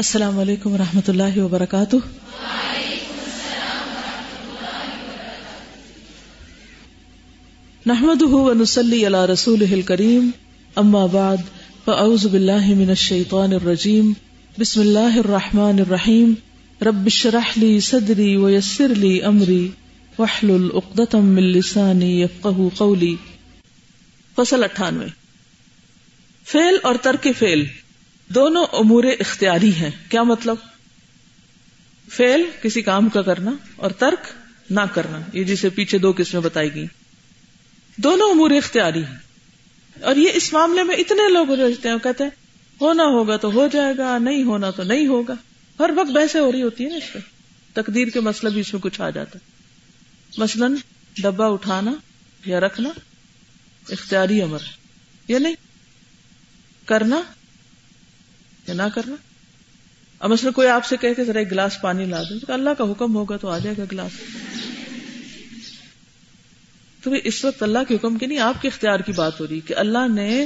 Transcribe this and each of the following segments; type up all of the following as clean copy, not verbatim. السلام علیکم ورحمۃ اللہ وبرکاتہ. وعلیکم السلام ورحمۃ اللہ وبرکاتہ. نحمده ونصلی علی رسولہ الکریم. اما بعد فاعوذ باللہ من الشیطان الرجیم. بسم اللہ الرحمن الرحیم. رب اشرح لی صدری ویسر لی امری واحلل عقدۃ من لسانی یفقہوا قولی. فصل 98. فعل اور ترک فعل دونوں امور اختیاری ہیں. کیا مطلب؟ فعل کسی کام کا کرنا اور ترک نہ کرنا، یہ جسے پیچھے دو قسمیں بتائی گئی. دونوں امور اختیاری ہیں، اور یہ اس معاملے میں اتنے لوگ رجتے ہیں، کہتے ہیں ہونا ہوگا تو ہو جائے گا، نہیں ہونا تو نہیں ہوگا. ہر وقت بحثیں ہو رہی ہوتی ہیں نا اس پہ، تقدیر کے مسئلہ بھی اس میں کچھ آ جاتا ہے. مثلا ڈبہ اٹھانا یا رکھنا اختیاری امر ہے یا نہیں، کرنا یا نہ کرنا. اب مثلا کوئی آپ سے کہہ کے ذرا ایک گلاس پانی لا دیں، تو اللہ کا حکم ہوگا تو آ جائے گا گلاس. تو اس وقت اللہ کے حکم کی نہیں، آپ کے اختیار کی بات ہو رہی کہ اللہ نے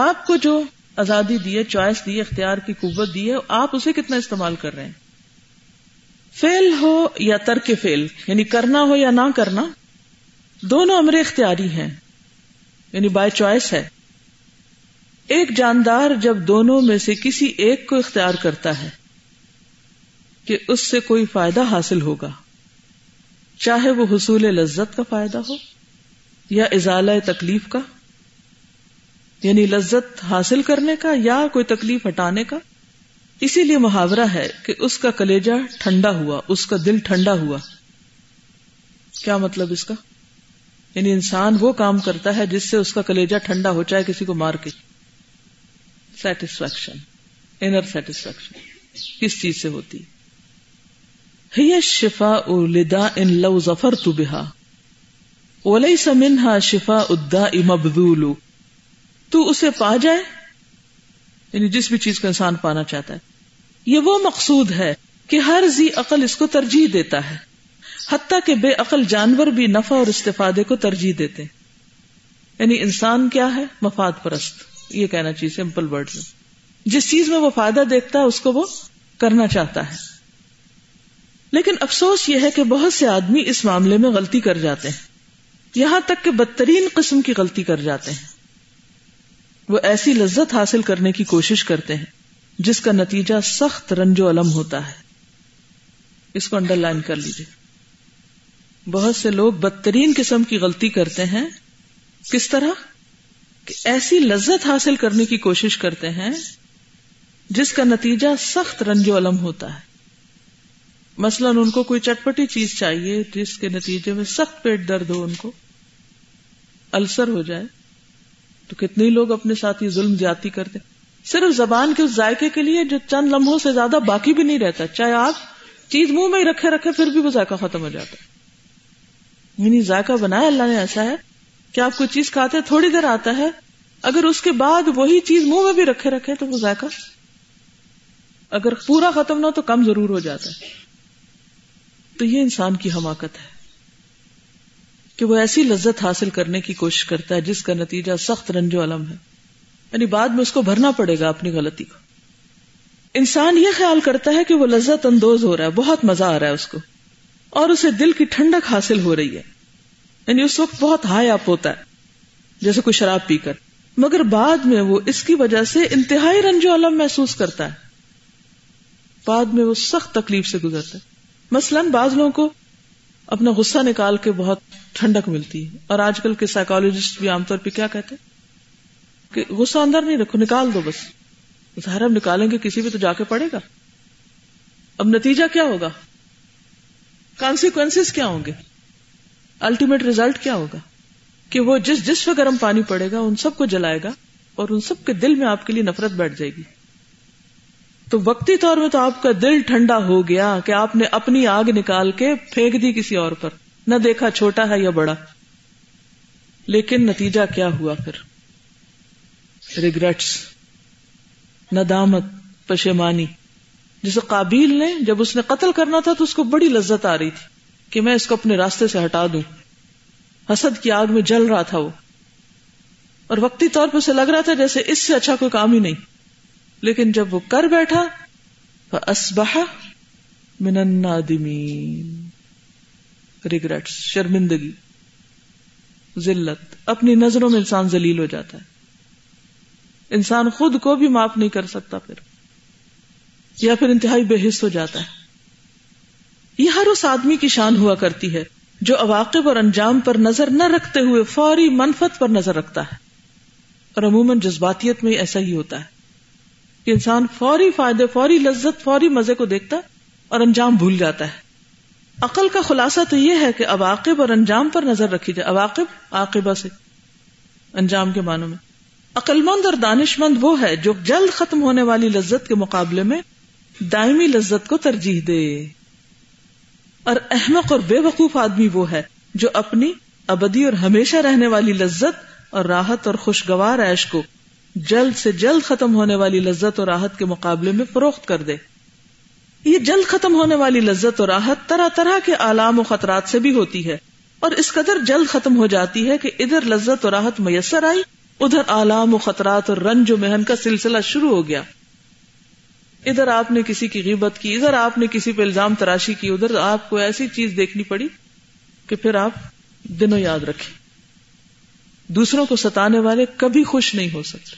آپ کو جو آزادی دی ہے، چوائس دی ہے، اختیار کی قوت دی ہے، آپ اسے کتنا استعمال کر رہے ہیں. فعل ہو یا ترک فعل، یعنی کرنا ہو یا نہ کرنا، دونوں امر اختیاری ہیں، یعنی بائی چوائس ہے. ایک جاندار جب دونوں میں سے کسی ایک کو اختیار کرتا ہے کہ اس سے کوئی فائدہ حاصل ہوگا، چاہے وہ حصول لذت کا فائدہ ہو یا ازالہ تکلیف کا، یعنی لذت حاصل کرنے کا یا کوئی تکلیف ہٹانے کا. اسی لیے محاورہ ہے کہ اس کا کلیجہ ٹھنڈا ہوا، اس کا دل ٹھنڈا ہوا. کیا مطلب اس کا؟ یعنی انسان وہ کام کرتا ہے جس سے اس کا کلیجہ ٹھنڈا ہو، چاہے کسی کو مار کے. سیٹسفیکشن، انر سیٹسفیکشن کس چیز سے ہوتی؟ ہی الشفاء لداء لو ظفرت بها ولیس منها شفاء الداء مبذول. تو اسے پا جائے، یعنی جس بھی چیز کو انسان پانا چاہتا ہے. یہ وہ مقصود ہے کہ ہر ذی عقل اس کو ترجیح دیتا ہے، حتیٰ کہ بے عقل جانور بھی نفع اور استفادے کو ترجیح دیتے. یعنی انسان کیا ہے؟ مفاد پرست، یہ کہنا چاہیے سمپل ورڈ میں. جس چیز میں وہ فائدہ دیکھتا ہے اس کو وہ کرنا چاہتا ہے. لیکن افسوس یہ ہے کہ بہت سے آدمی اس معاملے میں غلطی کر جاتے ہیں، یہاں تک کہ بدترین قسم کی غلطی کر جاتے ہیں. وہ ایسی لذت حاصل کرنے کی کوشش کرتے ہیں جس کا نتیجہ سخت رنج و الم ہوتا ہے. اس کو انڈر لائن کر لیجیے. بہت سے لوگ بدترین قسم کی غلطی کرتے ہیں. کس طرح؟ کہ ایسی لذت حاصل کرنے کی کوشش کرتے ہیں جس کا نتیجہ سخت رنج و الم ہوتا ہے. مثلاً ان کو کوئی چٹپٹی چیز چاہیے جس کے نتیجے میں سخت پیٹ درد ہو، ان کو السر ہو جائے. تو کتنے لوگ اپنے ساتھ یہ ظلم زیادتی کرتے ہیں، صرف زبان کے اس ذائقے کے لیے جو چند لمحوں سے زیادہ باقی بھی نہیں رہتا. چاہے آپ چیز منہ میں ہی رکھے رکھے پھر بھی وہ ذائقہ ختم ہو جاتا ہے. یعنی ذائقہ بنایا اللہ نے ایسا ہے کہ آپ کوئی چیز کھاتے تھوڑی دیر آتا ہے، اگر اس کے بعد وہی چیز منہ میں بھی رکھے رکھے تو وہ ذائقہ اگر پورا ختم نہ ہو تو کم ضرور ہو جاتا ہے. تو یہ انسان کی حماقت ہے کہ وہ ایسی لذت حاصل کرنے کی کوشش کرتا ہے جس کا نتیجہ سخت رنج و الم ہے. یعنی بعد میں اس کو بھرنا پڑے گا اپنی غلطی کو. انسان یہ خیال کرتا ہے کہ وہ لذت اندوز ہو رہا ہے، بہت مزہ آ رہا ہے اس کو، اور اسے دل کی ٹھنڈک حاصل ہو رہی ہے. یعنی اس وقت بہت ہائی اپ ہوتا ہے، جیسے کوئی شراب پی کر. مگر بعد میں وہ اس کی وجہ سے انتہائی رنج و الم محسوس کرتا ہے، بعد میں وہ سخت تکلیف سے گزرتا ہے. مثلاً بعض لوگوں کو اپنا غصہ نکال کے بہت ٹھنڈک ملتی ہے، اور آج کل کے سائیکالوجسٹ بھی عام طور پہ کیا کہتے ہیں کہ غصہ اندر نہیں رکھو، نکال دو بس. ظاہر ہم نکالیں گے کسی پہ تو جا کے پڑے گا. اب نتیجہ کیا ہوگا؟ کانسیکوینسز کیا ہوں گے؟ الٹیمیٹ ریزلٹ کیا ہوگا؟ کہ وہ جس پہ گرم پانی پڑے گا ان سب کو جلائے گا، اور ان سب کے دل میں آپ کے لیے نفرت بیٹھ جائے گی. تو وقتی طور میں تو آپ کا دل ٹھنڈا ہو گیا کہ آپ نے اپنی آگ نکال کے پھینک دی کسی اور پر، نہ دیکھا چھوٹا ہے یا بڑا. لیکن نتیجہ کیا ہوا پھر؟ ریگریٹس، ندامت، پشیمانی. جسے قابیل نے جب اس نے قتل کرنا تھا تو اس کو بڑی لذت آ رہی تھی کہ میں اس کو اپنے راستے سے ہٹا دوں، حسد کی آگ میں جل رہا تھا وہ، اور وقتی طور پر اسے لگ رہا تھا جیسے اس سے اچھا کوئی کام ہی نہیں. لیکن جب وہ کر بیٹھا فأصبح من النادمین، ریگریٹس، شرمندگی، ذلت، اپنی نظروں میں انسان ذلیل ہو جاتا ہے، انسان خود کو بھی معاف نہیں کر سکتا، پھر یا پھر انتہائی بے حس ہو جاتا ہے۔ یہ ہر اس آدمی کی شان ہوا کرتی ہے جو عواقب اور انجام پر نظر نہ رکھتے ہوئے فوری منفعت پر نظر رکھتا ہے، اور عموماً جذباتیت میں ایسا ہی ہوتا ہے کہ انسان فوری فائدے، فوری لذت، فوری مزے کو دیکھتا اور انجام بھول جاتا ہے۔ عقل کا خلاصہ تو یہ ہے کہ عواقب اور انجام پر نظر رکھی جائے۔ عواقب عاقبہ سے، انجام کے معنوں میں۔ عقل مند اور دانش مند وہ ہے جو جلد ختم ہونے والی لذت کے مقابلے میں دائمی لذت کو ترجیح دے، اور احمق اور بے وقوف آدمی وہ ہے جو اپنی ابدی اور ہمیشہ رہنے والی لذت اور راحت اور خوشگوار عیش کو جلد سے جلد ختم ہونے والی لذت اور راحت کے مقابلے میں فروخت کر دے۔ یہ جلد ختم ہونے والی لذت اور راحت طرح طرح کے آلام و خطرات سے بھی ہوتی ہے، اور اس قدر جلد ختم ہو جاتی ہے کہ ادھر لذت اور راحت میسر آئی، ادھر آلام و خطرات اور رنج و محن کا سلسلہ شروع ہو گیا۔ ادھر آپ نے کسی کی غیبت کی، ادھر آپ نے کسی پہ الزام تراشی کی، ادھر آپ کو ایسی چیز دیکھنی پڑی کہ پھر آپ دنوں یاد رکھیں۔ دوسروں کو ستانے والے کبھی خوش نہیں ہو سکتے،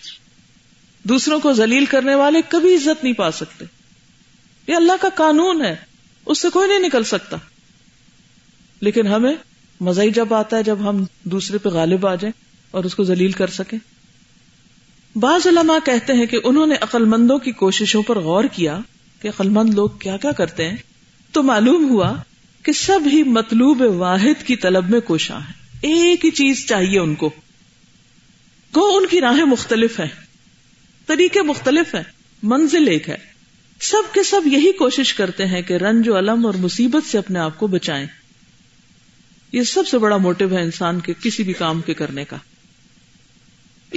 دوسروں کو ذلیل کرنے والے کبھی عزت نہیں پا سکتے۔ یہ اللہ کا قانون ہے، اس سے کوئی نہیں نکل سکتا۔ لیکن ہمیں مزہ ہی جب آتا ہے جب ہم دوسرے پہ غالب آ جائیں اور اس کو ذلیل کر سکیں۔ بعض علماء کہتے ہیں کہ انہوں نے عقل مندوں کی کوششوں پر غور کیا کہ عقل مند لوگ کیا کیا کرتے ہیں، تو معلوم ہوا کہ سب ہی مطلوب واحد کی طلب میں کوشاں ہیں، ایک ہی چیز چاہیے ان کو۔ گو ان کی راہیں مختلف ہیں، طریقے مختلف ہیں، منزل ایک ہے، سب کے سب یہی کوشش کرتے ہیں کہ رنج و الم اور مصیبت سے اپنے آپ کو بچائیں۔ یہ سب سے بڑا موٹو ہے انسان کے کسی بھی کام کے کرنے کا۔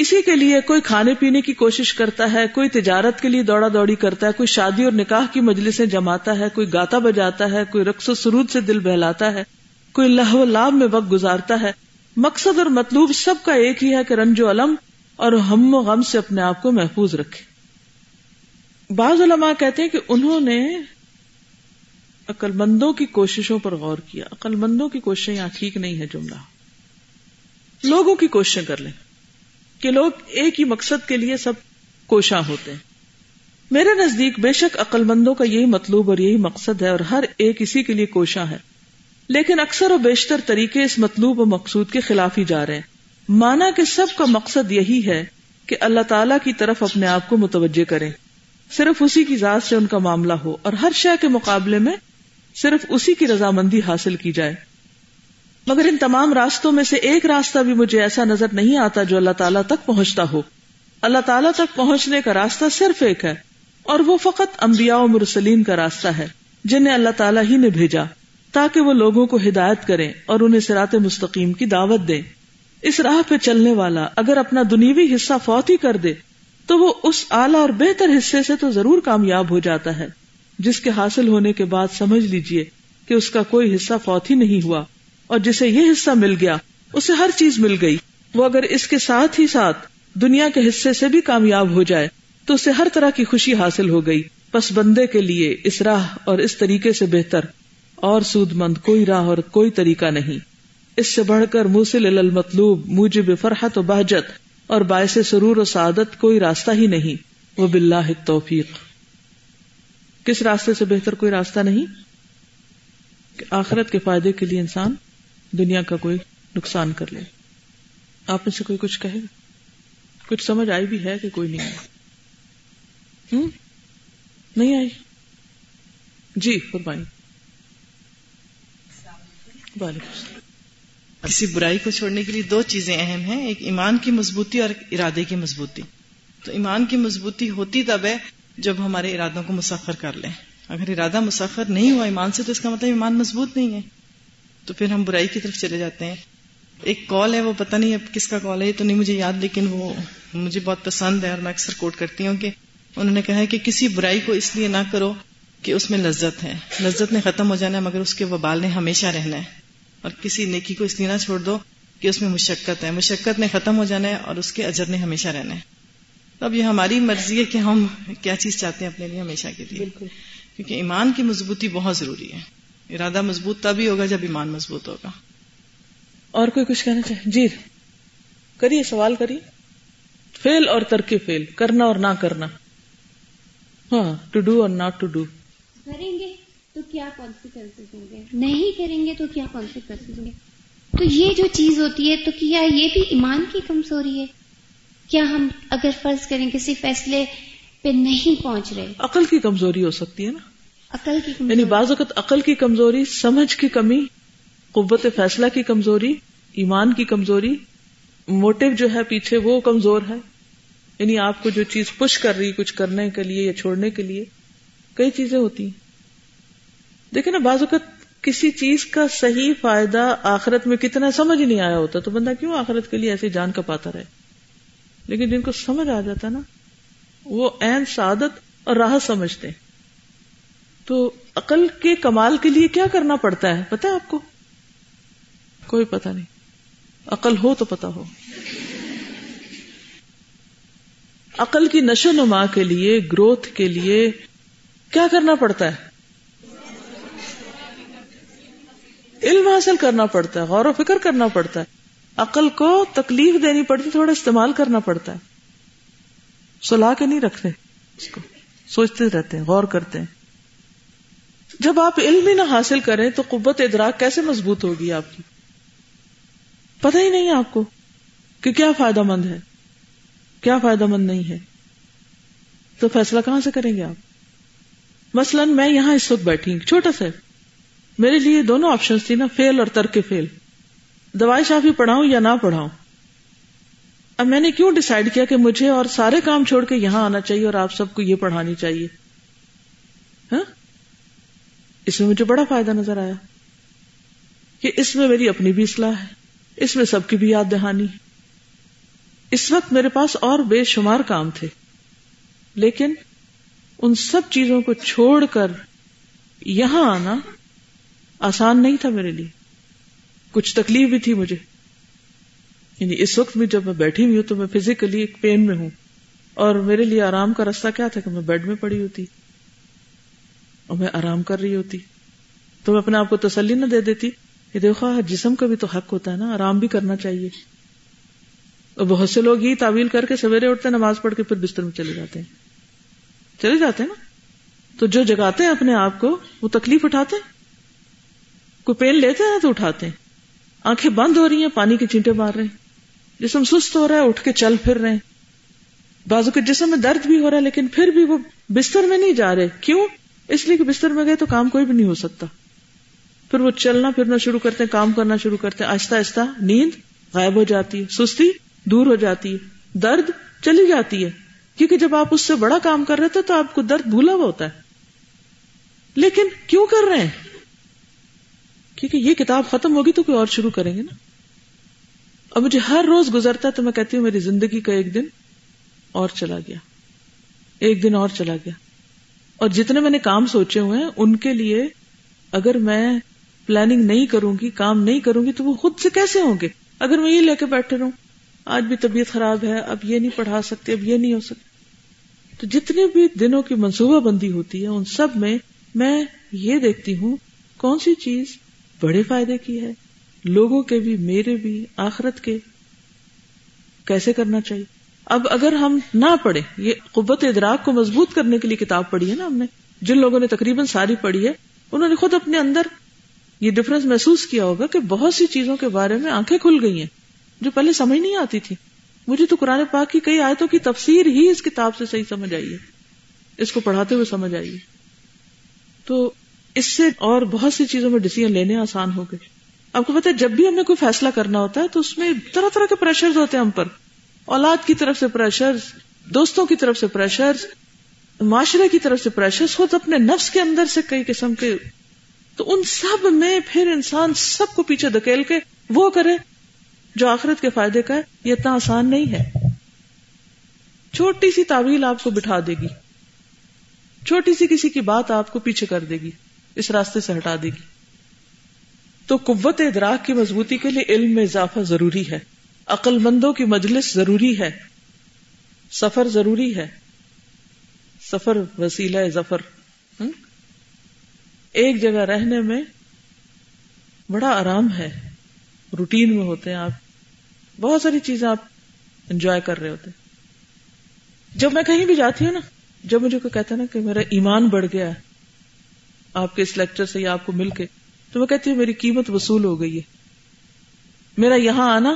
اسی کے لیے کوئی کھانے پینے کی کوشش کرتا ہے، کوئی تجارت کے لیے دوڑا دوڑی کرتا ہے، کوئی شادی اور نکاح کی مجلسیں جماتا ہے، کوئی گاتا بجاتا ہے، کوئی رقص و سرود سے دل بہلاتا ہے، کوئی لہو لعب میں وقت گزارتا ہے۔ مقصد اور مطلوب سب کا ایک ہی ہے کہ رنج و الم اور ہم و غم سے اپنے آپ کو محفوظ رکھے۔ بعض علماء کہتے ہیں کہ انہوں نے عقل مندوں کی کوششوں پر غور کیا۔ عقل مندوں کی کوششیں یہاں ٹھیک نہیں ہے جملہ، لوگوں کی کوششیں کر لیں کہ لوگ ایک ہی مقصد کے لیے سب کوشاں ہوتے ہیں۔ میرے نزدیک بے شک عقل مندوں کا یہی مطلوب اور یہی مقصد ہے، اور ہر ایک اسی کے لیے کوشاں ہے، لیکن اکثر و بیشتر طریقے اس مطلوب و مقصود کے خلاف ہی جا رہے ہیں۔ مانا کہ سب کا مقصد یہی ہے کہ اللہ تعالیٰ کی طرف اپنے آپ کو متوجہ کریں، صرف اسی کی ذات سے ان کا معاملہ ہو، اور ہر شے کے مقابلے میں صرف اسی کی رضامندی حاصل کی جائے۔ مگر ان تمام راستوں میں سے ایک راستہ بھی مجھے ایسا نظر نہیں آتا جو اللہ تعالیٰ تک پہنچتا ہو۔ اللہ تعالیٰ تک پہنچنے کا راستہ صرف ایک ہے، اور وہ فقط انبیاء و مرسلین کا راستہ ہے جنہیں اللہ تعالیٰ ہی نے بھیجا، تاکہ وہ لوگوں کو ہدایت کریں اور انہیں صراط مستقیم کی دعوت دیں۔ اس راہ پہ چلنے والا اگر اپنا دنیوی حصہ فوت ہی کر دے تو وہ اس اعلیٰ اور بہتر حصے سے تو ضرور کامیاب ہو جاتا ہے، جس کے حاصل ہونے کے بعد سمجھ لیجئے کہ اس کا کوئی حصہ فوت ہی نہیں ہوا، اور جسے یہ حصہ مل گیا اسے ہر چیز مل گئی۔ وہ اگر اس کے ساتھ ہی ساتھ دنیا کے حصے سے بھی کامیاب ہو جائے تو اسے ہر طرح کی خوشی حاصل ہو گئی۔ پس بندے کے لیے اس راہ اور اس طریقے سے بہتر اور سود مند کوئی راہ اور کوئی طریقہ نہیں، اس سے بڑھ کر موصل الی المطلوب، موجب فرحت و بہجت اور باعث سرور و سعادت کوئی راستہ ہی نہیں۔ وباللہ التوفیق۔ کس راستے سے بہتر کوئی راستہ نہیں کہ آخرت کے فائدے کے لیے انسان دنیا کا کوئی نقصان کر لے۔ آپ میں سے کوئی کچھ کہے گا؟ کچھ سمجھ آئی بھی ہے کہ کوئی نہیں آئی؟ نہیں آئی؟ جی فرمائیں۔ کسی برائی کو چھوڑنے کے لیے دو چیزیں اہم ہیں، ایک ایمان کی مضبوطی اور ارادے کی مضبوطی۔ تو ایمان کی مضبوطی ہوتی تب ہے جب ہمارے ارادوں کو مسخر کر لیں، اگر ارادہ مسخر نہیں ہوا ایمان سے تو اس کا مطلب ایمان مضبوط نہیں ہے، تو پھر ہم برائی کی طرف چلے جاتے ہیں۔ ایک کال ہے، وہ پتہ نہیں اب کس کا کال ہے یہ تو نہیں مجھے یاد، لیکن وہ مجھے بہت پسند ہے اور میں اکثر کوٹ کرتی ہوں کہ انہوں نے کہا ہے کہ کسی برائی کو اس لیے نہ کرو کہ اس میں لذت ہے، لذت نے ختم ہو جانا ہے مگر اس کے وبال نے ہمیشہ رہنا ہے، اور کسی نیکی کو اس لیے نہ چھوڑ دو کہ اس میں مشقت ہے، مشقت نے ختم ہو جانا ہے اور اس کے اجر نے ہمیشہ رہنا ہے۔ اب یہ ہماری مرضی ہے کہ ہم کیا چیز چاہتے ہیں اپنے لیے ہمیشہ کے لیے. بالکل. کیونکہ ایمان کی مضبوطی بہت ضروری ہے. ارادہ مضبوط تب ہی ہوگا جب ایمان مضبوط ہوگا. اور کوئی کچھ کہنا چاہیے؟ جی کریے سوال کریے. فیل اور ترک فیل، کرنا اور نہ کرنا، ہاں ٹو ڈو اور ناٹ ٹو ڈو. کریں گے تو کیا کانسیکوینسز ہوں گے، نہیں کریں گے تو کیا کانسیکوینسز ہوں گے. تو یہ جو چیز ہوتی ہے تو کیا یہ بھی ایمان کی کمزوری ہے؟ کیا ہم اگر فرض کریں کسی فیصلے پہ نہیں پہنچ رہے؟ عقل کی کمزوری ہو سکتی ہے نا، عقل کی کمزوری. یعنی بعض وقت عقل کی کمزوری، سمجھ کی کمی، قوت فیصلہ کی کمزوری، ایمان کی کمزوری، موٹو جو ہے پیچھے وہ کمزور ہے. یعنی آپ کو جو چیز پش کر رہی کچھ کرنے کے لیے یا چھوڑنے کے لیے، کئی چیزیں ہوتی ہیں. دیکھیں نا بعض وقت کسی چیز کا صحیح فائدہ آخرت میں کتنا سمجھ نہیں آیا ہوتا، تو بندہ کیوں آخرت کے لیے ایسے جان کپاتا رہے. لیکن جن کو سمجھ آ جاتا نا، وہ عین سعادت اور راحت سمجھتے ہیں. تو عقل کے کمال کے لیے کیا کرنا پڑتا ہے پتہ ہے آپ کو؟ کوئی پتہ نہیں. عقل ہو تو پتہ ہو. عقل کی نشو نما کے لیے، گروتھ کے لیے کیا کرنا پڑتا ہے؟ علم حاصل کرنا پڑتا ہے، غور و فکر کرنا پڑتا ہے، عقل کو تکلیف دینی پڑتی، تھوڑا استعمال کرنا پڑتا ہے. سلا کے نہیں رکھتے اس کو، سوچتے رہتے ہیں، غور کرتے ہیں. جب آپ علم ہی نہ حاصل کریں تو قوت ادراک کیسے مضبوط ہوگی آپ کی؟ پتہ ہی نہیں آپ کو کہ کیا فائدہ مند ہے کیا فائدہ مند نہیں ہے. تو فیصلہ کہاں سے کریں گے آپ؟ مثلا میں یہاں اس وقت بیٹھی، چھوٹا سا میرے لیے دونوں آپشنز تھی نا، فیل اور ترک فیل. دوائی شافی پڑھاؤں یا نہ پڑھاؤں. اب میں نے کیوں ڈیسائیڈ کیا کہ مجھے اور سارے کام چھوڑ کے یہاں آنا چاہیے اور آپ سب کو یہ پڑھانی چاہیے؟ ہاں اس میں مجھے بڑا فائدہ نظر آیا کہ اس میں میری اپنی بھی اصلاح ہے، اس میں سب کی بھی یاد دہانی. اس وقت میرے پاس اور بے شمار کام تھے، لیکن ان سب چیزوں کو چھوڑ کر یہاں آنا آسان نہیں تھا میرے لیے، کچھ تکلیف بھی تھی مجھے. یعنی اس وقت میں جب میں بیٹھی ہوئی ہوں تو میں فزیکلی ایک پین میں ہوں، اور میرے لیے آرام کا راستہ کیا تھا کہ میں بیڈ میں پڑی ہوتی اور میں آرام کر رہی ہوتی. تو میں اپنے آپ کو تسلی نہ دے دیتی کہ دیکھو جسم کا بھی تو حق ہوتا ہے نا، آرام بھی کرنا چاہیے. اور بہت سے لوگ یہ تعویل کر کے سویرے اٹھتے ہیں، نماز پڑھ کے پھر بستر میں چلے جاتے ہیں نا. تو جو جگاتے ہیں اپنے آپ کو وہ تکلیف اٹھاتے ہیں، کوئی پین لیتے ہیں تو اٹھاتے ہیں. آنکھیں بند ہو رہی ہیں، پانی کے چینٹے مار رہے ہیں. جسم سست ہو رہا ہے، اٹھ کے چل پھر رہے ہیں. بازو کے جسم میں درد بھی ہو رہا ہے، لیکن پھر بھی وہ بستر میں نہیں جا رہے. کیوں؟ اس لیے کہ بستر میں گئے تو کام کوئی بھی نہیں ہو سکتا. پھر وہ چلنا پھرنا شروع کرتے ہیں، کام کرنا شروع کرتے ہیں. آہستہ آہستہ نیند غائب ہو جاتی ہے، سستی دور ہو جاتی ہے، درد چلی جاتی ہے. کیونکہ جب آپ اس سے بڑا کام کر رہے تھے تو آپ کو درد بھولا ہوا ہوتا ہے. لیکن کیوں کر رہے ہیں؟ کیونکہ یہ کتاب ختم ہوگی تو کوئی اور شروع کریں گے نا. اب مجھے ہر روز گزرتا ہے تو میں کہتی ہوں میری زندگی کا ایک دن اور چلا گیا، ایک دن اور چلا گیا. اور جتنے میں نے کام سوچے ہوئے ہیں ان کے لیے اگر میں پلاننگ نہیں کروں گی، کام نہیں کروں گی، تو وہ خود سے کیسے ہوں گے؟ اگر میں یہ لے کے بیٹھے رہوں آج بھی طبیعت خراب ہے، اب یہ نہیں پڑھا سکتے، اب یہ نہیں ہو سکتے. تو جتنے بھی دنوں کی منصوبہ بندی ہوتی ہے ان سب میں یہ دیکھتی ہوں کون سی چیز بڑے فائدے کی ہے، لوگوں کے بھی، میرے بھی، آخرت کے، کیسے کرنا چاہیے. اب اگر ہم نہ پڑھیں، یہ قوت ادراک کو مضبوط کرنے کے لیے کتاب پڑھی ہے نا ہم نے، جن لوگوں نے تقریباً ساری پڑھی ہے انہوں نے خود اپنے اندر یہ ڈفرنس محسوس کیا ہوگا کہ بہت سی چیزوں کے بارے میں آنکھیں کھل گئی ہیں جو پہلے سمجھ نہیں آتی تھی. مجھے تو قرآن پاک کی کئی آیتوں کی تفسیر ہی اس کتاب سے صحیح سمجھ آئی ہے، اس کو پڑھاتے ہوئے سمجھ آئی ہے. تو اس سے اور بہت سی چیزوں میں ڈیسیژن لینے آسان ہو گئے. آپ کو پتہ ہے جب بھی ہمیں کوئی فیصلہ کرنا ہوتا ہے تو اس میں طرح طرح کے پریشرز ہوتے ہیں ہم پر، اولاد کی طرف سے پریشرز، دوستوں کی طرف سے پریشرز، معاشرے کی طرف سے پریشرز، خود اپنے نفس کے اندر سے کئی قسم کے. تو ان سب میں پھر انسان سب کو پیچھے دھکیل کے وہ کرے جو آخرت کے فائدے کا ہے، یہ اتنا آسان نہیں ہے. چھوٹی سی تعویل آپ کو بٹھا دے گی، چھوٹی سی کسی کی بات آپ کو پیچھے کر دے گی، اس راستے سے ہٹا دے گی. تو قوت ادراک کی مضبوطی کے لیے علم میں اضافہ ضروری ہے، عقل مندوں کی مجلس ضروری ہے، سفر ضروری ہے، سفر وسیلہ ظفر۔ ایک جگہ رہنے میں بڑا آرام ہے، روٹین میں ہوتے ہیں آپ، بہت ساری چیزیں آپ انجوائے کر رہے ہوتے ہیں۔ جب میں کہیں بھی جاتی ہوں نا، جب مجھے کوئی کہتا ہے نا کہ میرا ایمان بڑھ گیا ہے آپ کے اس لیکچر سے یا آپ کو مل کے، تو میں کہتی ہوں میری قیمت وصول ہو گئی ہے، میرا یہاں آنا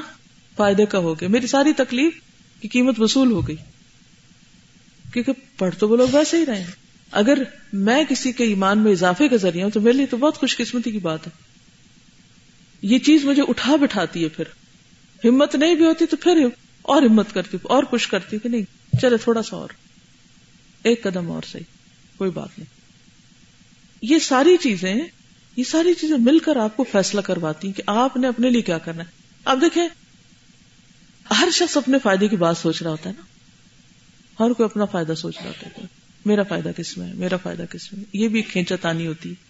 فائدے کا ہو گیا، میری ساری تکلیف کی قیمت وصول ہو گئی۔ کیونکہ پڑھ تو وہ لوگ ویسے ہی رہے ہیں، اگر میں کسی کے ایمان میں اضافے کا ذریعہ ہوں تو میرے لیے تو بہت خوش قسمتی کی بات ہے۔ یہ چیز مجھے اٹھا بٹھاتی ہے، پھر ہمت نہیں بھی ہوتی تو پھر اور ہمت کرتی اور پش کرتی کہ نہیں چلے تھوڑا سا اور ایک قدم اور صحیح، کوئی بات نہیں۔ یہ ساری چیزیں مل کر آپ کو فیصلہ کرواتی ہیں کہ آپ نے اپنے لیے کیا کرنا ہے۔ آپ دیکھیں ہر شخص اپنے فائدے کی بات سوچ رہا ہوتا ہے نا، ہر کوئی اپنا فائدہ سوچ رہا ہوتا ہے، میرا فائدہ کس میں ہے، میرا فائدہ کس میں ہے، یہ بھی کھینچا تانی ہوتی ہے۔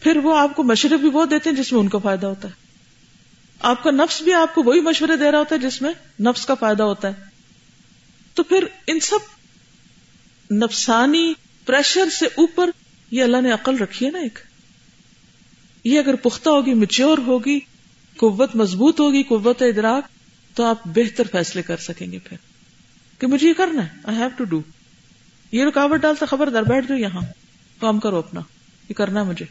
پھر وہ آپ کو مشورے بھی وہ دیتے ہیں جس میں ان کا فائدہ ہوتا ہے، آپ کا نفس بھی آپ کو وہی مشورے دے رہا ہوتا ہے جس میں نفس کا فائدہ ہوتا ہے۔ تو پھر ان سب نفسانی پریشر سے اوپر یہ اللہ نے عقل رکھی ہے نا، ایک یہ اگر پختہ ہوگی، میچیور ہوگی، قوت مضبوط ہوگی، قوت ادراک، تو آپ بہتر فیصلے کر سکیں گے پھر کہ مجھے یہ کرنا ہے، I have to do۔ یہ رکاوٹ ڈالتا خبردار بیٹھ جاؤ، یہاں کام کرو اپنا، یہ کرنا ہے مجھے،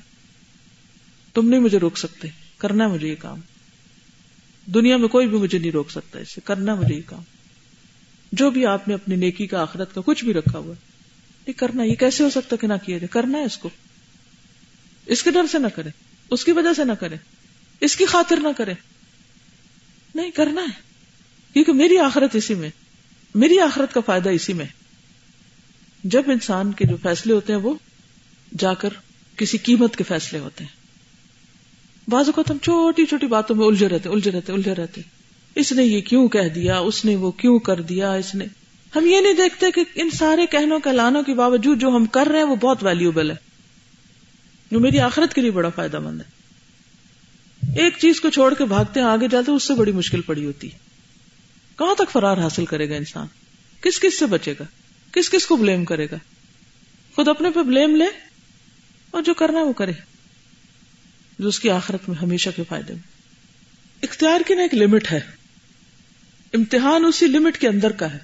تم نہیں مجھے روک سکتے، کرنا ہے مجھے یہ کام، دنیا میں کوئی بھی مجھے نہیں روک سکتا، اسے کرنا ہے مجھے یہ کام، جو بھی آپ نے اپنی نیکی کا آخرت کا کچھ بھی رکھا ہوا ہے یہ کرنا، یہ کیسے ہو سکتا کہ نہ کیا جائے، کرنا ہے اس کو، اس کے ڈر سے نہ کریں، اس کی وجہ سے نہ کریں، اس کی خاطر نہ کریں، نہیں کرنا ہے کیونکہ میری آخرت اسی میں، میری آخرت کا فائدہ اسی میں۔ جب انسان کے جو فیصلے ہوتے ہیں وہ جا کر کسی قیمت کے فیصلے ہوتے ہیں، بعض اوقات ہم چھوٹی چھوٹی باتوں میں الجھے رہتے، اس نے یہ کیوں کہہ دیا، اس نے وہ کیوں کر دیا، اس نے، ہم یہ نہیں دیکھتے کہ ان سارے کہنوں کلانوں کے باوجود جو ہم کر رہے ہیں وہ بہت ویلیوبل ہے، جو میری آخرت کے لیے بڑا فائدہ مند ہے۔ ایک چیز کو چھوڑ کے بھاگتے ہیں، آگے جاتے ہیں، اس سے بڑی مشکل پڑی ہوتی ہے، کہاں تک فرار حاصل کرے گا انسان، کس کس سے بچے گا، کس کس کو بلیم کرے گا، خود اپنے پہ بلیم لے اور جو کرنا ہے وہ کرے، جو اس کی آخرت میں ہمیشہ کے فائدے میں۔ اختیار کی نا ایک لمٹ ہے، امتحان اسی لمٹ کے اندر کا ہے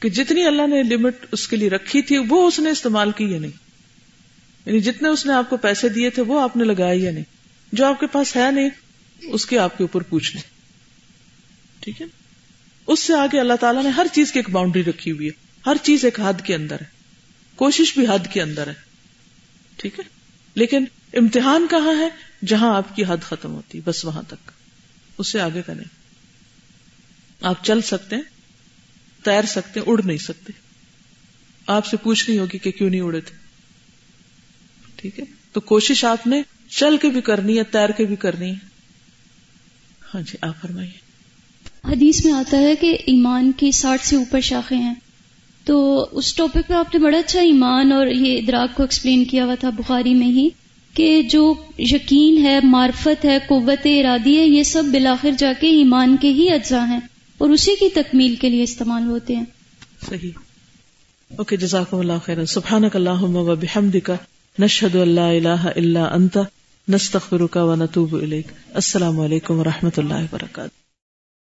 کہ جتنی اللہ نے لمٹ اس کے لیے رکھی تھی وہ اس نے استعمال کی یا نہیں، یعنی جتنے اس نے آپ کو پیسے دیے تھے وہ آپ نے لگائے یا نہیں، جو آپ کے پاس ہے نہیں اس کے آپ کے اوپر پوچھ لیں، ٹھیک ہے۔ اس سے آگے اللہ تعالیٰ نے ہر چیز کی ایک باؤنڈری رکھی ہوئی ہے، ہر چیز ایک حد کے اندر ہے، کوشش بھی حد کے اندر ہے، ٹھیک ہے، لیکن امتحان کہاں ہے، جہاں آپ کی حد ختم ہوتی بس وہاں تک، اس سے آگے کا نہیں۔ آپ چل سکتے ہیں، تیر سکتے ہیں، اڑ نہیں سکتے، آپ سے پوچھ نہیں ہوگی کہ کیوں نہیں اڑے تھے، ٹھیک ہے، تو کوشش آپ نے چل کے بھی کرنی ہے، تیر کے بھی کرنی ہے۔ ہاں جی آپ فرمائیے۔ حدیث میں آتا ہے کہ ایمان کی 60 سے اوپر شاخیں ہیں، تو اس ٹاپک پہ آپ نے بڑا اچھا ایمان اور یہ ادراک کو ایکسپلین کیا ہوا تھا بخاری میں ہی، کہ جو یقین ہے، معرفت ہے، قوت ارادی ہے، یہ سب بالآخر جا کے ایمان کے ہی اجزاء ہیں اور اسی کی تکمیل کے لیے استعمال ہوتے ہیں۔ صحیح، اوکے، جزاکم اللہ خیرا۔ سبحانک اللہم و بحمدک، نشہد ان لا الہ الا انت، نستغفرک و نتوب الیک۔ السلام علیکم و رحمۃ اللہ وبرکاتہ۔